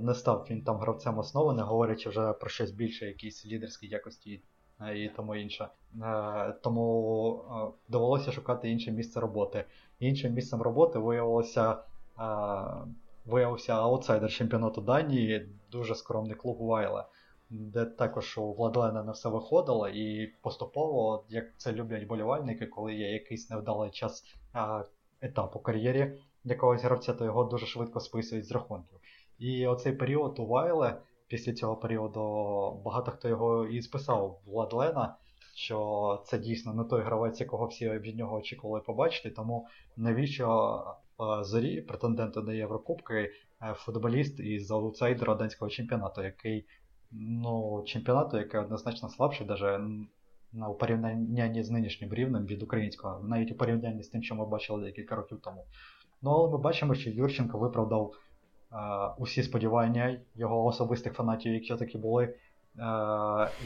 не став він там гравцем основи, не говорячи вже про щось більше, якісь лідерські якості і тому інше. Тому довелося шукати інше місце роботи. Іншим місцем роботи виявився аутсайдер чемпіонату Данії, дуже скромний клуб Вайле, де також у Владлена не все виходило, і поступово, як це люблять болівальники, коли є якийсь невдалий час етап у кар'єрі якогось гравця, то його дуже швидко списують з рахунків. І оцей період у Вайле, після цього періоду багато хто його і списав Владлена, що це дійсно не той гравець, якого всі від нього очікували побачити, тому навіщо Зорі, претенденту до Єврокубки, футболіст із аутсайдера данського чемпіонату, який однозначно слабший, навіть у порівнянні з нинішнім рівнем від українського, навіть у порівнянні з тим, що ми бачили декілька років тому. Але ми бачимо, що Юрченко виправдав усі сподівання його особистих фанатів, які такі були,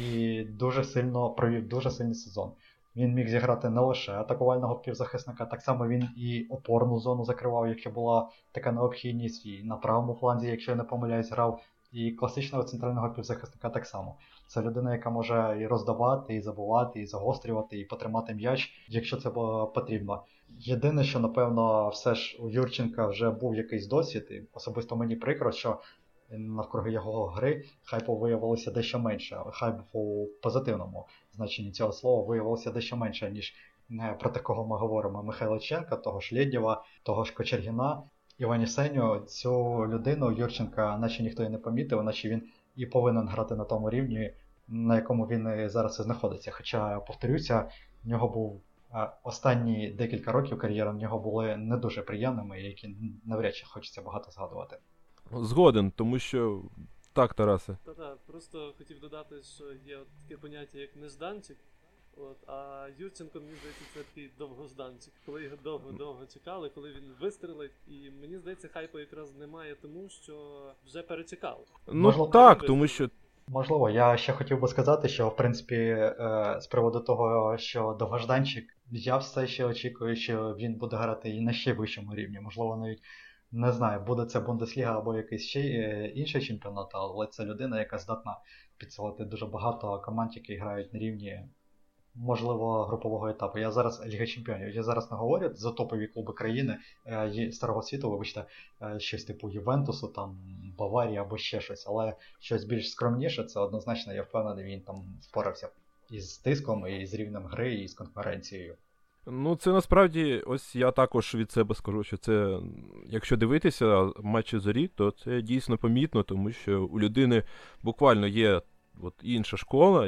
і дуже сильно провів дуже сильний сезон. Він міг зіграти не лише атакувального півзахисника, так само він і опорну зону закривав, якщо була така необхідність, і на правому фланзі, якщо я не помиляюсь, грав, і класичного центрального півзахисника так само. Це людина, яка може і роздавати, і забувати, і загострювати, і потримати м'яч, якщо це потрібно. Єдине, що, напевно, все ж у Юрченка вже був якийсь досвід, і особисто мені прикро, що навкруги його гри хайпу виявилося дещо менше. Хайп у позитивному значенні цього слова виявилося дещо менше, ніж про такого ми говоримо Михайліченка, того ж Лєднєва, того ж Кочергіна. Іванісеню, цю людину Юрченка наче ніхто і не помітив, наче він і повинен грати на тому рівні, на якому він зараз і знаходиться. Хоча, повторюся, в нього був останні декілька років кар'єри, в нього були не дуже приємними, які навряд чи хочеться багато згадувати. Згоден, тому що... Так, Тарасе. Так, просто хотів додати, що є таке поняття, як нежданчик. А Юрченко, мені здається, це такий довгожданчик, коли його довго-довго чекали, коли він вистрелить, і мені здається, хайпу якраз немає, тому що вже перечекали. Можливо, я ще хотів би сказати, що, в принципі, з приводу того, що довгожданчик, я все ще очікую, що він буде грати і на ще вищому рівні, можливо, навіть, не знаю, буде це Бундесліга або якийсь ще інший чемпіонат, але це людина, яка здатна підсилити дуже багато команд, які грають на рівні, можливо, групового етапу. Я зараз Ліга Чемпіонів. Я зараз не говорю за топові клуби країни Старого Світу, вибачте, щось типу Ювентусу, там, Баварії або ще щось, але щось більш скромніше, це однозначно, я впевнений, він там впорався із тиском, і з рівнем гри, і з конкуренцією. Ну, це насправді, ось я також від себе скажу, що це, якщо дивитися матчі Зорі, то це дійсно помітно, тому що у людини буквально є от інша школа,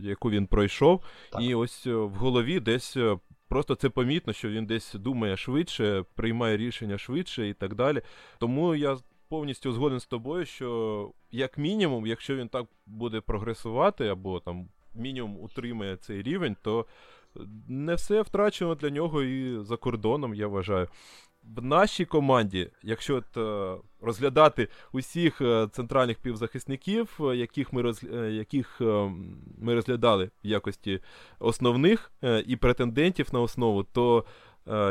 яку він пройшов, так. І ось в голові десь просто це помітно, що він десь думає швидше, приймає рішення швидше і так далі. Тому я повністю згоден з тобою, що як мінімум, якщо він так буде прогресувати, або там мінімум утримає цей рівень, то не все втрачено для нього і за кордоном, я вважаю. В нашій команді, якщо розглядати усіх центральних півзахисників, яких ми розглядали в якості основних і претендентів на основу, то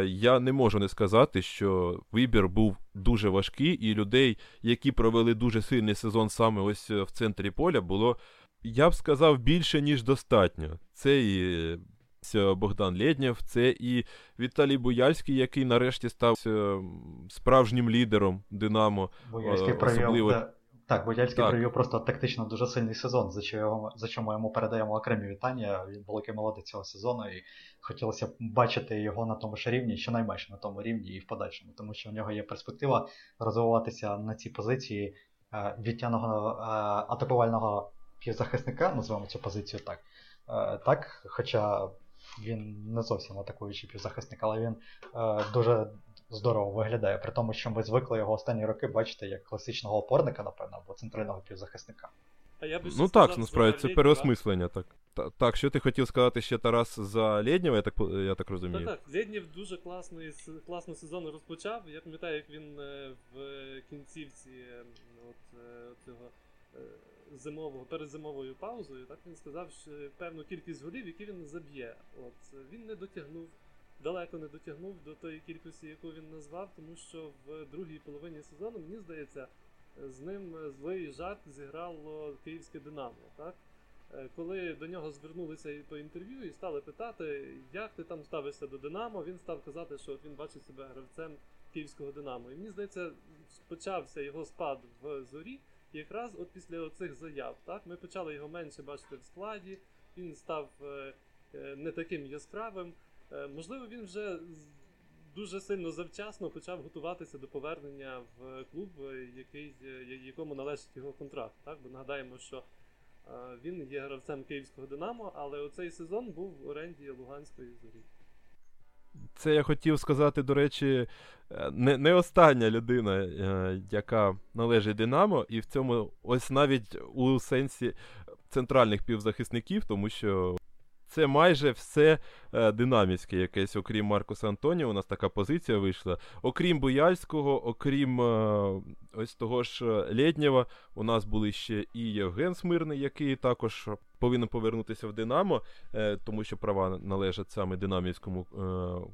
я не можу не сказати, що вибір був дуже важкий, і людей, які провели дуже сильний сезон саме ось в центрі поля, було, я б сказав, більше, ніж достатньо. Це і Богдан Лєднєв, це і Віталій Бояльський, який нарешті став справжнім лідером «Динамо». Бояльський особливо... Бояльський провів просто тактично дуже сильний сезон, за чому йому передаємо окремі вітання. Він великий молодець цього сезону, і хотілося б бачити його на тому ж рівні, щонайменше на тому рівні і в подальшому, тому що в нього є перспектива розвиватися на цій позиції відтяного атакувального півзахисника, називаємо цю позицію так. Так, хоча він не зовсім атакуючий півзахисник, але він дуже здорово виглядає, при тому, що ми звикли його останні роки бачити як класичного опорника, напевно, або центрального півзахисника. Ну так, насправді, це переосмислення. Так, що ти хотів сказати ще, Тарас, за Лєднєва, я так розумію? Так, Лєднєв дуже класний сезон розпочав. Я пам'ятаю, як він в кінцівці цього... перед зимовою паузою, так він сказав, що певну кількість голів, які він заб'є. Він не дотягнув, далеко не дотягнув до тої кількості, яку він назвав, тому що в другій половині сезону, мені здається, з ним злий жарт зіграло київське «Динамо». Так? Коли до нього звернулися і по інтерв'ю, і стали питати, як ти там ставишся до «Динамо», він став казати, що він бачить себе гравцем київського «Динамо». І мені здається, почався його спад в «Зорі», якраз от після оцих заяв, так, ми почали його менше бачити в складі, він став не таким яскравим. Можливо, він вже дуже сильно завчасно почав готуватися до повернення в клуб, якому належить його контракт. Так? Бо нагадаємо, що він є гравцем київського «Динамо», але оцей сезон був в оренді Луганської «Зорі». Це я хотів сказати, до речі, не остання людина, яка належить «Динамо», і в цьому ось навіть у сенсі центральних півзахисників, тому що це майже все динамівське якесь, окрім Маркуса Антоніо, у нас така позиція вийшла. Окрім Бояльського, окрім ось того ж Лєднєва, у нас були ще і Євген Смирний, який також повинен повернутися в «Динамо», тому що права належать саме динамівському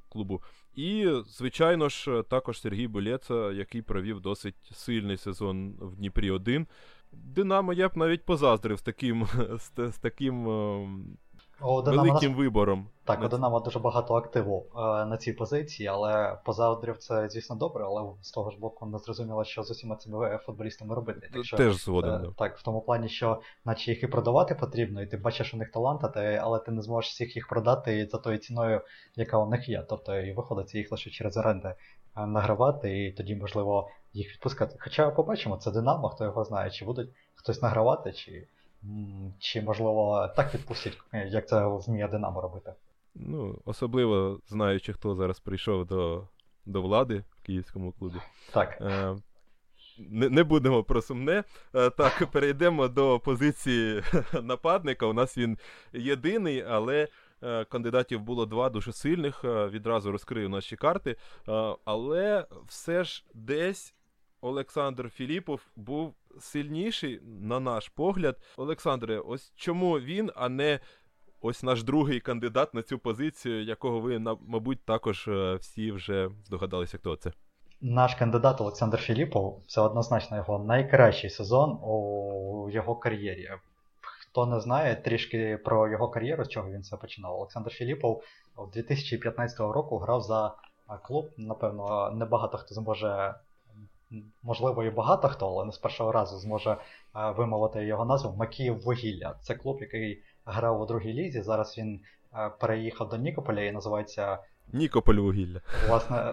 клубу. І, звичайно ж, також Сергій Булєца, який провів досить сильний сезон в Дніпрі-1. «Динамо» я б навіть позаздрив з таким великим вибором. Так, у «Динамо» дуже багато активу на цій позиції, але позавдрів це, звісно, добре, але з того ж боку не зрозуміло, що з усіма цими футболістами робити. Теж згоден. Так, в тому плані, що наче їх і продавати потрібно, і ти бачиш у них талант, але ти не зможеш всіх їх продати за тою ціною, яка у них є. Тобто і виходить їх лише через оренди награвати, і тоді, можливо, їх відпускати. Хоча побачимо, це «Динамо», хто його знає, чи будуть хтось награвати, чи, можливо, так відпустять, як це вміє «Динамо» робити. Ну, особливо знаючи, хто зараз прийшов до влади в київському клубі. Так. Не будемо про сумне. Так, перейдемо до позиції нападника. У нас він єдиний, але кандидатів було два дуже сильних. Відразу розкрию наші карти. Але все ж десь Олександр Філіпов був сильніший, на наш погляд. Олександре, ось чому він, а не ось наш другий кандидат на цю позицію, якого ви, мабуть, також всі вже здогадалися, хто це? Наш кандидат Олександр Філіпов, це однозначно його найкращий сезон у його кар'єрі. Хто не знає трішки про його кар'єру, з чого він це починав. Олександр Філіпов в 2015 року грав за клуб, напевно, небагато хто зможе... Можливо, і багато хто, але не з першого разу зможе вимовити його назву. Макіїввугілля. Це клуб, який грав у другій лізі. Зараз він переїхав до Нікополя і називається... Нікополь-Вугілля.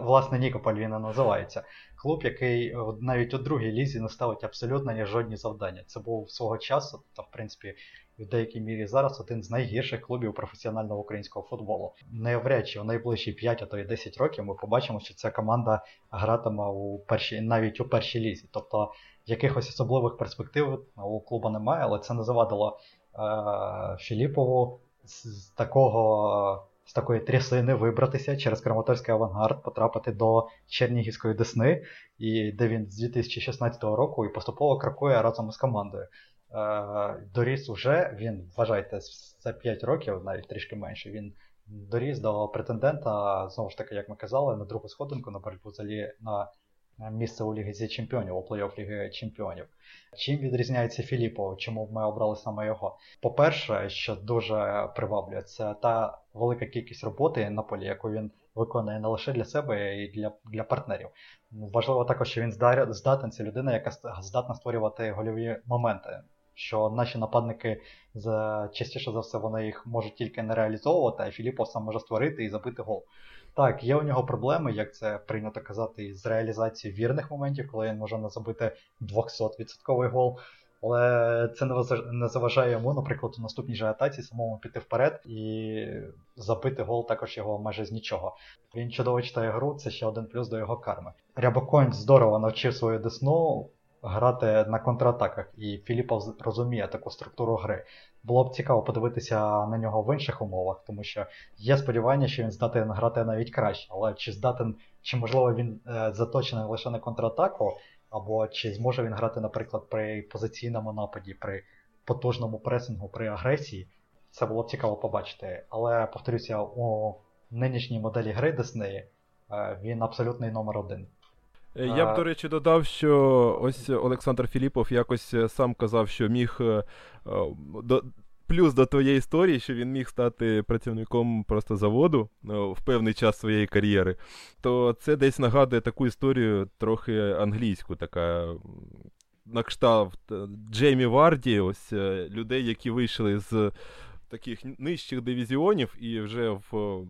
Власне, Нікополь він і називається. Клуб, який навіть у другій лізі не ставить абсолютно ні жодні завдання. Це був свого часу, та в принципі в деякій мірі зараз, один з найгірших клубів професіонального українського футболу. Навряд чи у найближчі 5, а то й 10 років ми побачимо, що ця команда гратиме навіть у першій лізі. Тобто якихось особливих перспектив у клубу немає, але це не завадило Філіпову з такої трясини вибратися через Краматорський Авангард, потрапити до Чернігівської Десни, і де він з 2016 року і поступово крокує разом із командою. Доріс уже, він, вважайте, за 5 років, навіть трішки менше, він доріс до претендента, знову ж таки, як ми казали, на другу сходинку, на боротьбу на місце у Лізі Чемпіонів, у плей-офф Ліги Чемпіонів. Чим відрізняється Філіппо? Чому ми обрали саме його? По-перше, що дуже приваблює, це та велика кількість роботи на полі, яку він виконує не лише для себе, а й для партнерів. Важливо також, що він здатен, це людина, яка здатна створювати гольові моменти, що наші нападники, частіше за все, вони їх можуть тільки не реалізовувати, а Філіппо сам може створити і забити гол. Так, є у нього проблеми, як це прийнято казати, з реалізацією вірних моментів, коли він може не забити 200% гол. Але це не заважає йому, наприклад, у наступній же атаці самому піти вперед і забити гол також його майже з нічого. Він чудово читає гру, це ще один плюс до його карми. Рябоконь здорово навчив свою Десну грати на контратаках, і Філіппов розуміє таку структуру гри. Було б цікаво подивитися на нього в інших умовах, тому що є сподівання, що він здатен грати навіть краще, але чи можливо він заточений лише на контратаку, або чи зможе він грати, наприклад, при позиційному нападі, при потужному пресингу, при агресії, це було б цікаво побачити. Але, повторюся, у нинішній моделі гри Десни він абсолютний номер один. Я б, до речі, додав, що ось Олександр Філіппов якось сам казав, що міг, плюс до твоєї історії, що він міг стати працівником просто заводу в певний час своєї кар'єри, то це десь нагадує таку історію трохи англійську, така на кшталт Джеймі Варді, ось людей, які вийшли з таких нижчих дивізіонів і вже в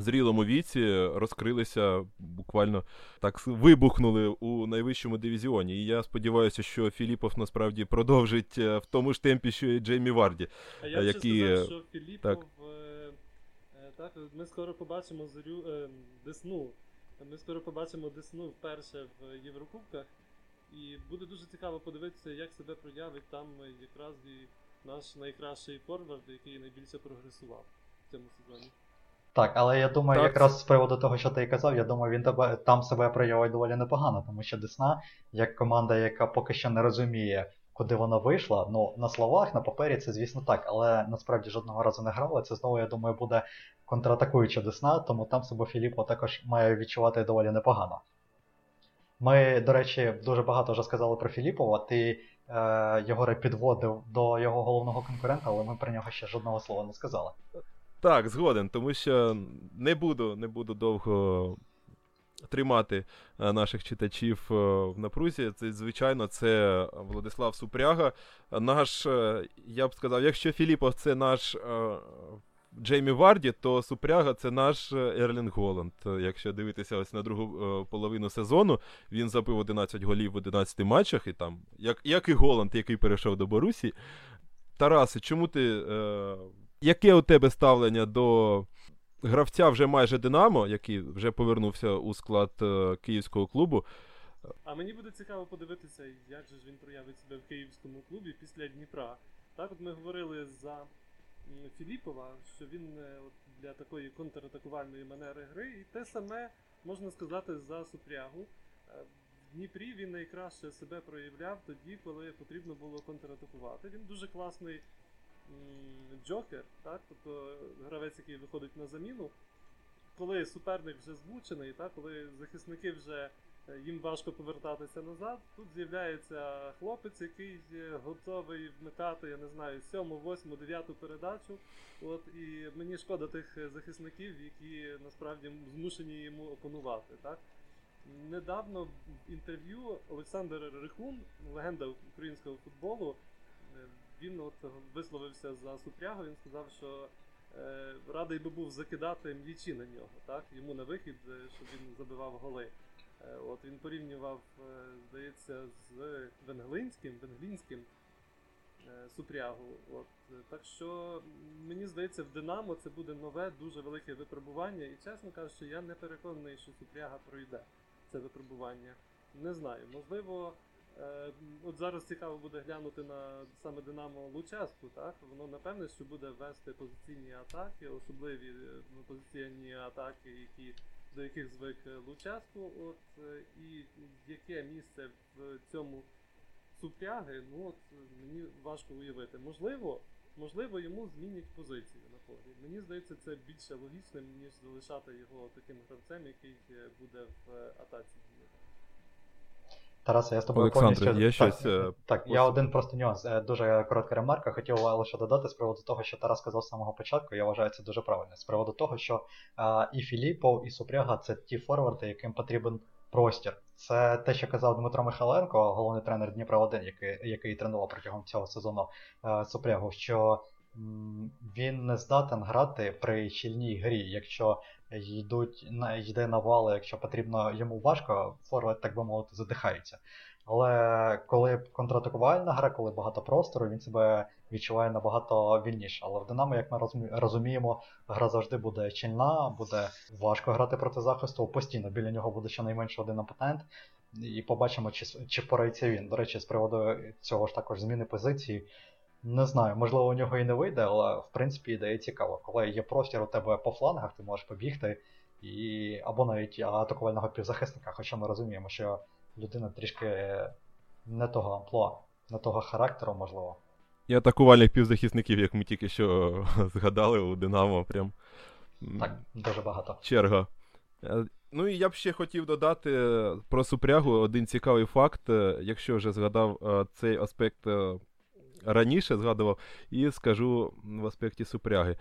зрілому віці розкрилися, буквально так вибухнули у найвищому дивізіоні. І я сподіваюся, що Філіппов насправді продовжить в тому ж темпі, що і Джеймі Варді. А я ще сказав, що Філіппов... Так, ми скоро побачимо Зорю... Десну. Ми скоро побачимо Десну вперше в Єврокубках. І буде дуже цікаво подивитися, як себе проявить там якраз і наш найкращий форвард, який найбільше прогресував в цьому сезоні. Так, але я думаю, так, якраз з приводу того, що ти казав, я думаю, він там себе проявить доволі непогано, тому що Десна, як команда, яка поки що не розуміє, куди вона вийшла, ну, на словах, на папері це, звісно, так, але насправді жодного разу не грала, це знову, я думаю, буде контратакуюча Десна, тому там себе Філіппо також має відчувати доволі непогано. Ми, до речі, дуже багато вже сказали про Філіппова, ти, Єгоре, підводив до його головного конкурента, але ми про нього ще жодного слова не сказали. Так, згоден, тому що не буду довго тримати наших читачів в напрузі. Це, звичайно, це Владислав Супряга. Наш, я б сказав, якщо Філіппов це наш Джеймі Варді, то Супряга це наш Ерлінг Голланд. Якщо дивитися ось на другу половину сезону, він забив 11 голів в 11 матчах, і там, як і Голланд, який перейшов до Борусі. Тарасе, чому ти... Яке у тебе ставлення до гравця вже майже «Динамо», який вже повернувся у склад київського клубу? А мені буде цікаво подивитися, як же ж він проявить себе в київському клубі після Дніпра. Так от ми говорили за Філіппова, що він для такої контратакувальної манери гри, і те саме можна сказати за Супрягу. В Дніпрі він найкраще себе проявляв тоді, коли потрібно було контратакувати. Він дуже класний джокер, так? Тобто гравець, який виходить на заміну, коли суперник вже змучений, так? Коли захисники вже, їм важко повертатися назад, тут з'являється хлопець, який готовий вмикати, я не знаю, 7-8-9 передачу, от, і мені шкода тих захисників, які насправді змушені йому опонувати, так? Недавно в інтерв'ю Олександр Рихун, легенда українського футболу, він от висловився за Супрягу, він сказав, що радий би був закидати м'ячі на нього, так? Йому на вихід, щоб він забивав голи. От він порівнював, здається, з Венглінським Супрягу. От. Так що, мені здається, в Динамо це буде нове, дуже велике випробування. І, чесно кажучи, я не переконаний, що Супряга пройде це випробування. Не знаю, можливо, от зараз цікаво буде глянути на саме Динамо Луческу, так? Воно, напевне, що буде вести позиційні атаки, особливі позиційні атаки, до яких звик Луческу. От, і яке місце в цьому Супряги, мені важко уявити. Можливо, йому змінять позицію на полі. Мені здається, це більше логічним, ніж залишати його таким гравцем, який буде в атаці. Тарасе, я з тобою повністю... Я один просто нюанс. Дуже коротка ремарка. Хотів лише додати з приводу того, що Тарас сказав з самого початку. Я вважаю, це дуже правильно. З приводу того, що і Філіпов, і Супряга – це ті форварди, яким потрібен простір. Це те, що казав Дмитро Михайленко, головний тренер Дніпра-1, який тренував протягом цього сезону Супрягу, що він не здатен грати при щільній грі. Якщо йде навали, якщо потрібно йому важко, форвард, так би мовити, задихається. Але коли контратакувальна гра, коли багато простору, він себе відчуває набагато вільніше. Але в Динамо, як ми розуміємо, гра завжди буде щільна, буде важко грати проти захисту, постійно біля нього буде щонайменше один опонент. І побачимо, чи впорається він. До речі, з приводу цього ж також зміни позиції, не знаю, можливо, у нього і не вийде, але в принципі ідея цікава. Коли є простір у тебе по флангах, ти можеш побігти, або навіть атакувального півзахисника, хоча ми розуміємо, що людина трішки не того амплуа, не того характеру, можливо. І атакувальних півзахисників, як ми тільки що згадали, у Динамо прям... Так, дуже багато. Черга. Ну і я б ще хотів додати про Супрягу один цікавий факт, якщо вже згадав цей аспект раніше, згадував, і скажу в аспекті Супряги.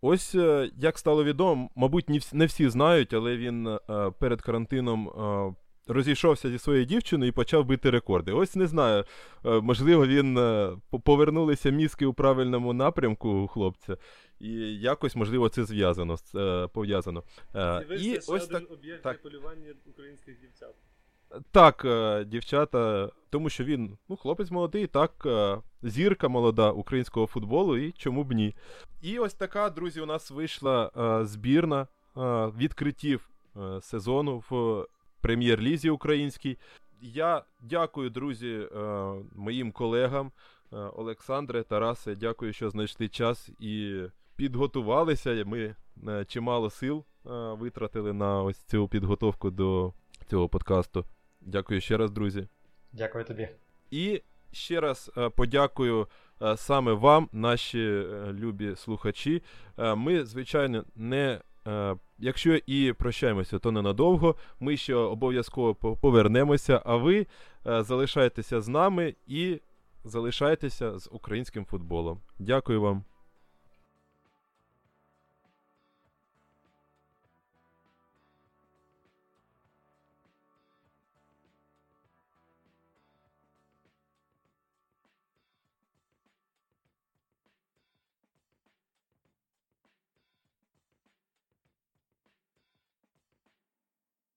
Ось, як стало відомо, мабуть, не всі знають, але він перед карантином розійшовся зі своєю дівчиною і почав бити рекорди. Ось не знаю, можливо, він повернулися мізки у правильному напрямку у хлопця, і якось, можливо, це пов'язано. І ось так, об'єкт полювання українських дівчат. Так, дівчата, тому що він, хлопець молодий, так, зірка молода українського футболу, і чому б ні. І ось така, друзі, у нас вийшла збірна відкриттів сезону в прем'єр-лізі українській. Я дякую, друзі, моїм колегам, Олександре, Тарасе, дякую, що знайшли час і підготувалися. Ми чимало сил витратили на ось цю підготовку до цього подкасту. Дякую ще раз, друзі. Дякую тобі. І ще раз подякую саме вам, наші любі слухачі. Ми, звичайно, якщо і прощаємося, то ненадовго. Ми ще обов'язково повернемося, а ви залишайтеся з нами і залишайтеся з українським футболом. Дякую вам.